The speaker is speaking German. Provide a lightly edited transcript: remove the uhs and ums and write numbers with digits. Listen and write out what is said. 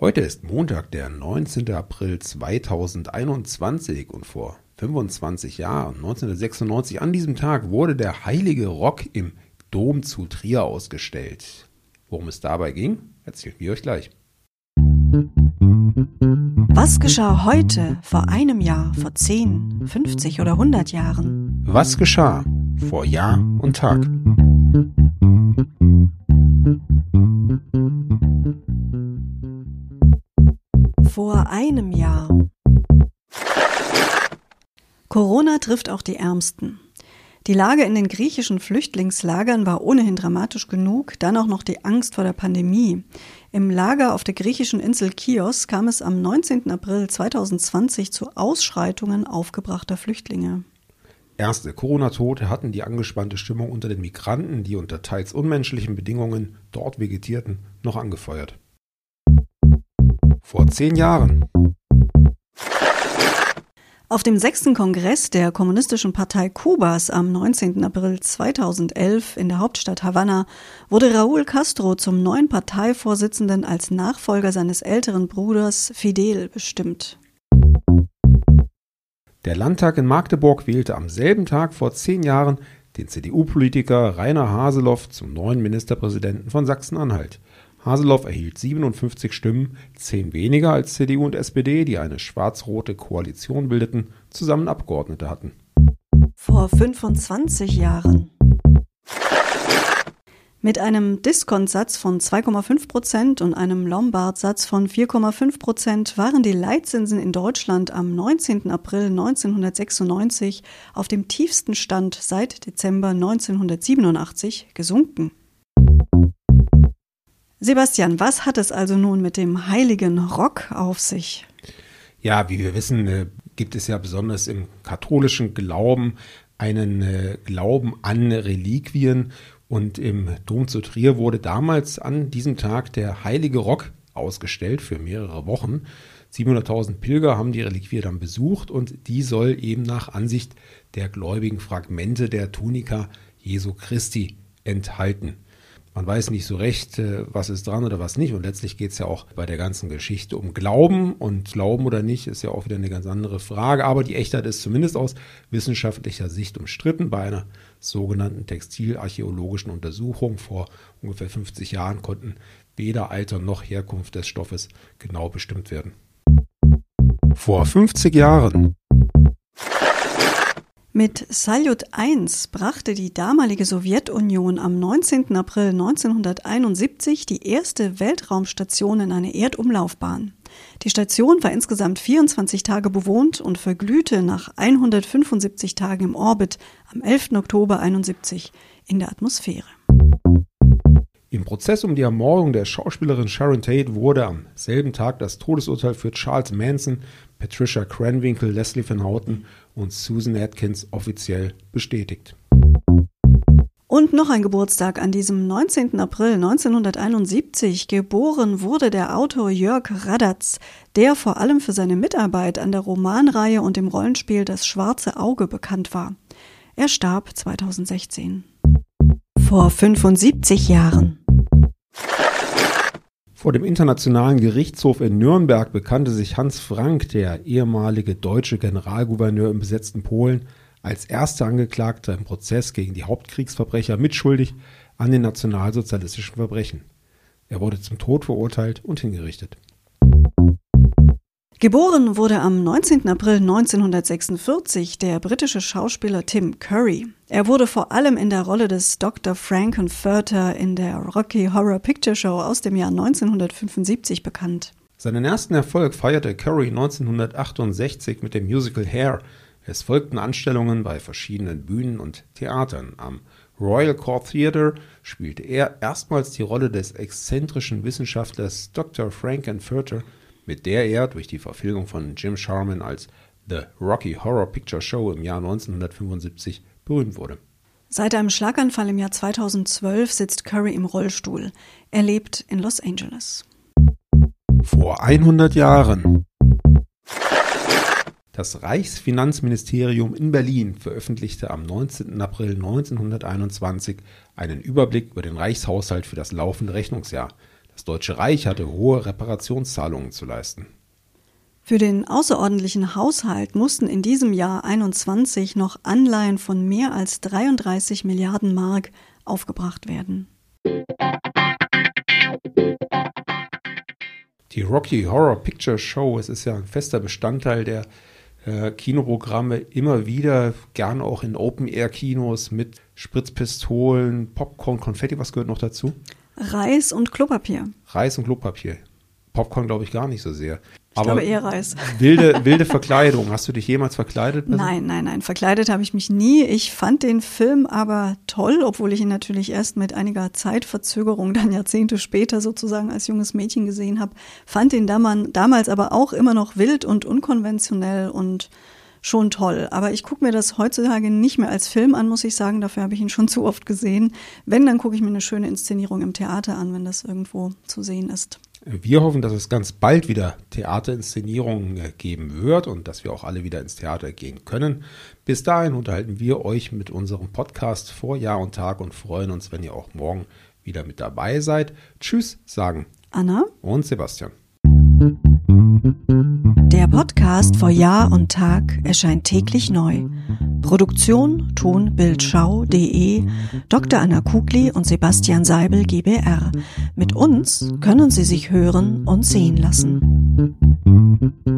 Heute ist Montag, der 19. April 2021 und vor 25 Jahren, 1996, an diesem Tag wurde der Heilige Rock im Dom zu Trier ausgestellt. Worum es dabei ging, erzählen wir euch gleich. Was geschah heute, vor einem Jahr, vor 10, 50 oder 100 Jahren? Was geschah vor Jahr und Tag? Vor einem Jahr. Corona trifft auch die Ärmsten. Die Lage in den griechischen Flüchtlingslagern war ohnehin dramatisch genug, dann auch noch die Angst vor der Pandemie. Im Lager auf der griechischen Insel Kios kam es am 19. April 2020 zu Ausschreitungen aufgebrachter Flüchtlinge. Erste Corona-Tote hatten die angespannte Stimmung unter den Migranten, die unter teils unmenschlichen Bedingungen dort vegetierten, noch angefeuert. Vor 10 Jahren. Auf dem 6. Kongress der Kommunistischen Partei Kubas am 19. April 2011 in der Hauptstadt Havanna wurde Raúl Castro zum neuen Parteivorsitzenden als Nachfolger seines älteren Bruders Fidel bestimmt. Der Landtag in Magdeburg wählte am selben Tag vor 10 Jahren den CDU-Politiker Rainer Haseloff zum neuen Ministerpräsidenten von Sachsen-Anhalt. Haseloff erhielt 57 Stimmen, 10 weniger als CDU und SPD, die eine schwarz-rote Koalition bildeten, zusammen Abgeordnete hatten. Vor 25 Jahren. Mit einem Diskontsatz von 2,5% und einem Lombardsatz von 4,5% waren die Leitzinsen in Deutschland am 19. April 1996 auf dem tiefsten Stand seit Dezember 1987 gesunken. Sebastian, was hat es also nun mit dem Heiligen Rock auf sich? Ja, wie wir wissen, gibt es ja besonders im katholischen Glauben einen Glauben an Reliquien. Und im Dom zu Trier wurde damals an diesem Tag der Heilige Rock ausgestellt für mehrere Wochen. 700.000 Pilger haben die Reliquie dann besucht und die soll eben nach Ansicht der Gläubigen Fragmente der Tunika Jesu Christi enthalten. Man weiß nicht so recht, was ist dran oder was nicht. Und letztlich geht es ja auch bei der ganzen Geschichte um Glauben. Und Glauben oder nicht ist ja auch wieder eine ganz andere Frage. Aber die Echtheit ist zumindest aus wissenschaftlicher Sicht umstritten. Bei einer sogenannten textilarchäologischen Untersuchung vor ungefähr 50 Jahren konnten weder Alter noch Herkunft des Stoffes genau bestimmt werden. Vor 50 Jahren. Mit Salyut 1 brachte die damalige Sowjetunion am 19. April 1971 die erste Weltraumstation in eine Erdumlaufbahn. Die Station war insgesamt 24 Tage bewohnt und verglühte nach 175 Tagen im Orbit am 11. Oktober 1971 in der Atmosphäre. Im Prozess um die Ermordung der Schauspielerin Sharon Tate wurde am selben Tag das Todesurteil für Charles Manson, Patricia Krenwinkel, Leslie Van Houten und Susan Atkins offiziell bestätigt. Und noch ein Geburtstag an diesem 19. April 1971. Geboren wurde der Autor Jörg Raddatz, der vor allem für seine Mitarbeit an der Romanreihe und dem Rollenspiel Das Schwarze Auge bekannt war. Er starb 2016. Vor 75 Jahren. Vor dem Internationalen Gerichtshof in Nürnberg bekannte sich Hans Frank, der ehemalige deutsche Generalgouverneur im besetzten Polen, als erster Angeklagter im Prozess gegen die Hauptkriegsverbrecher mitschuldig an den nationalsozialistischen Verbrechen. Er wurde zum Tod verurteilt und hingerichtet. Geboren wurde am 19. April 1946 der britische Schauspieler Tim Curry. Er wurde vor allem in der Rolle des Dr. Frank N. Furter in der Rocky Horror Picture Show aus dem Jahr 1975 bekannt. Seinen ersten Erfolg feierte Curry 1968 mit dem Musical Hair. Es folgten Anstellungen bei verschiedenen Bühnen und Theatern. Am Royal Court Theatre spielte er erstmals die Rolle des exzentrischen Wissenschaftlers Dr. Frank N. Furter, mit der er durch die Verfilmung von Jim Sharman als The Rocky Horror Picture Show im Jahr 1975 berühmt wurde. Seit einem Schlaganfall im Jahr 2012 sitzt Curry im Rollstuhl. Er lebt in Los Angeles. Vor 100 Jahren. Das Reichsfinanzministerium in Berlin veröffentlichte am 19. April 1921 einen Überblick über den Reichshaushalt für das laufende Rechnungsjahr. Das Deutsche Reich hatte hohe Reparationszahlungen zu leisten. Für den außerordentlichen Haushalt mussten in diesem Jahr 21 noch Anleihen von mehr als 33 Milliarden Mark aufgebracht werden. Die Rocky Horror Picture Show, es ist ja ein fester Bestandteil der Kinoprogramme, immer wieder, gern auch in Open-Air-Kinos mit Spritzpistolen, Popcorn, Konfetti, was gehört noch dazu? Reis und Klopapier. Reis und Klopapier. Popcorn glaube ich gar nicht so sehr. Aber ich glaube eher Reis. Wilde Verkleidung. Hast du dich jemals verkleidet? Also? Nein. Verkleidet habe ich mich nie. Ich fand den Film aber toll, obwohl ich ihn natürlich erst mit einiger Zeitverzögerung, dann Jahrzehnte später sozusagen als junges Mädchen gesehen habe. Fand ihn damals aber auch immer noch wild und unkonventionell und schon toll. Aber ich gucke mir das heutzutage nicht mehr als Film an, muss ich sagen. Dafür habe ich ihn schon zu oft gesehen. Wenn, dann gucke ich mir eine schöne Inszenierung im Theater an, wenn das irgendwo zu sehen ist. Wir hoffen, dass es ganz bald wieder Theaterinszenierungen geben wird und dass wir auch alle wieder ins Theater gehen können. Bis dahin unterhalten wir euch mit unserem Podcast vor Jahr und Tag und freuen uns, wenn ihr auch morgen wieder mit dabei seid. Tschüss, sagen Anna und Sebastian. Der Podcast vor Jahr und Tag erscheint täglich neu. Produktion Tonbildschau.de, Dr. Anna Kugli und Sebastian Seibel GbR. Mit uns können Sie sich hören und sehen lassen.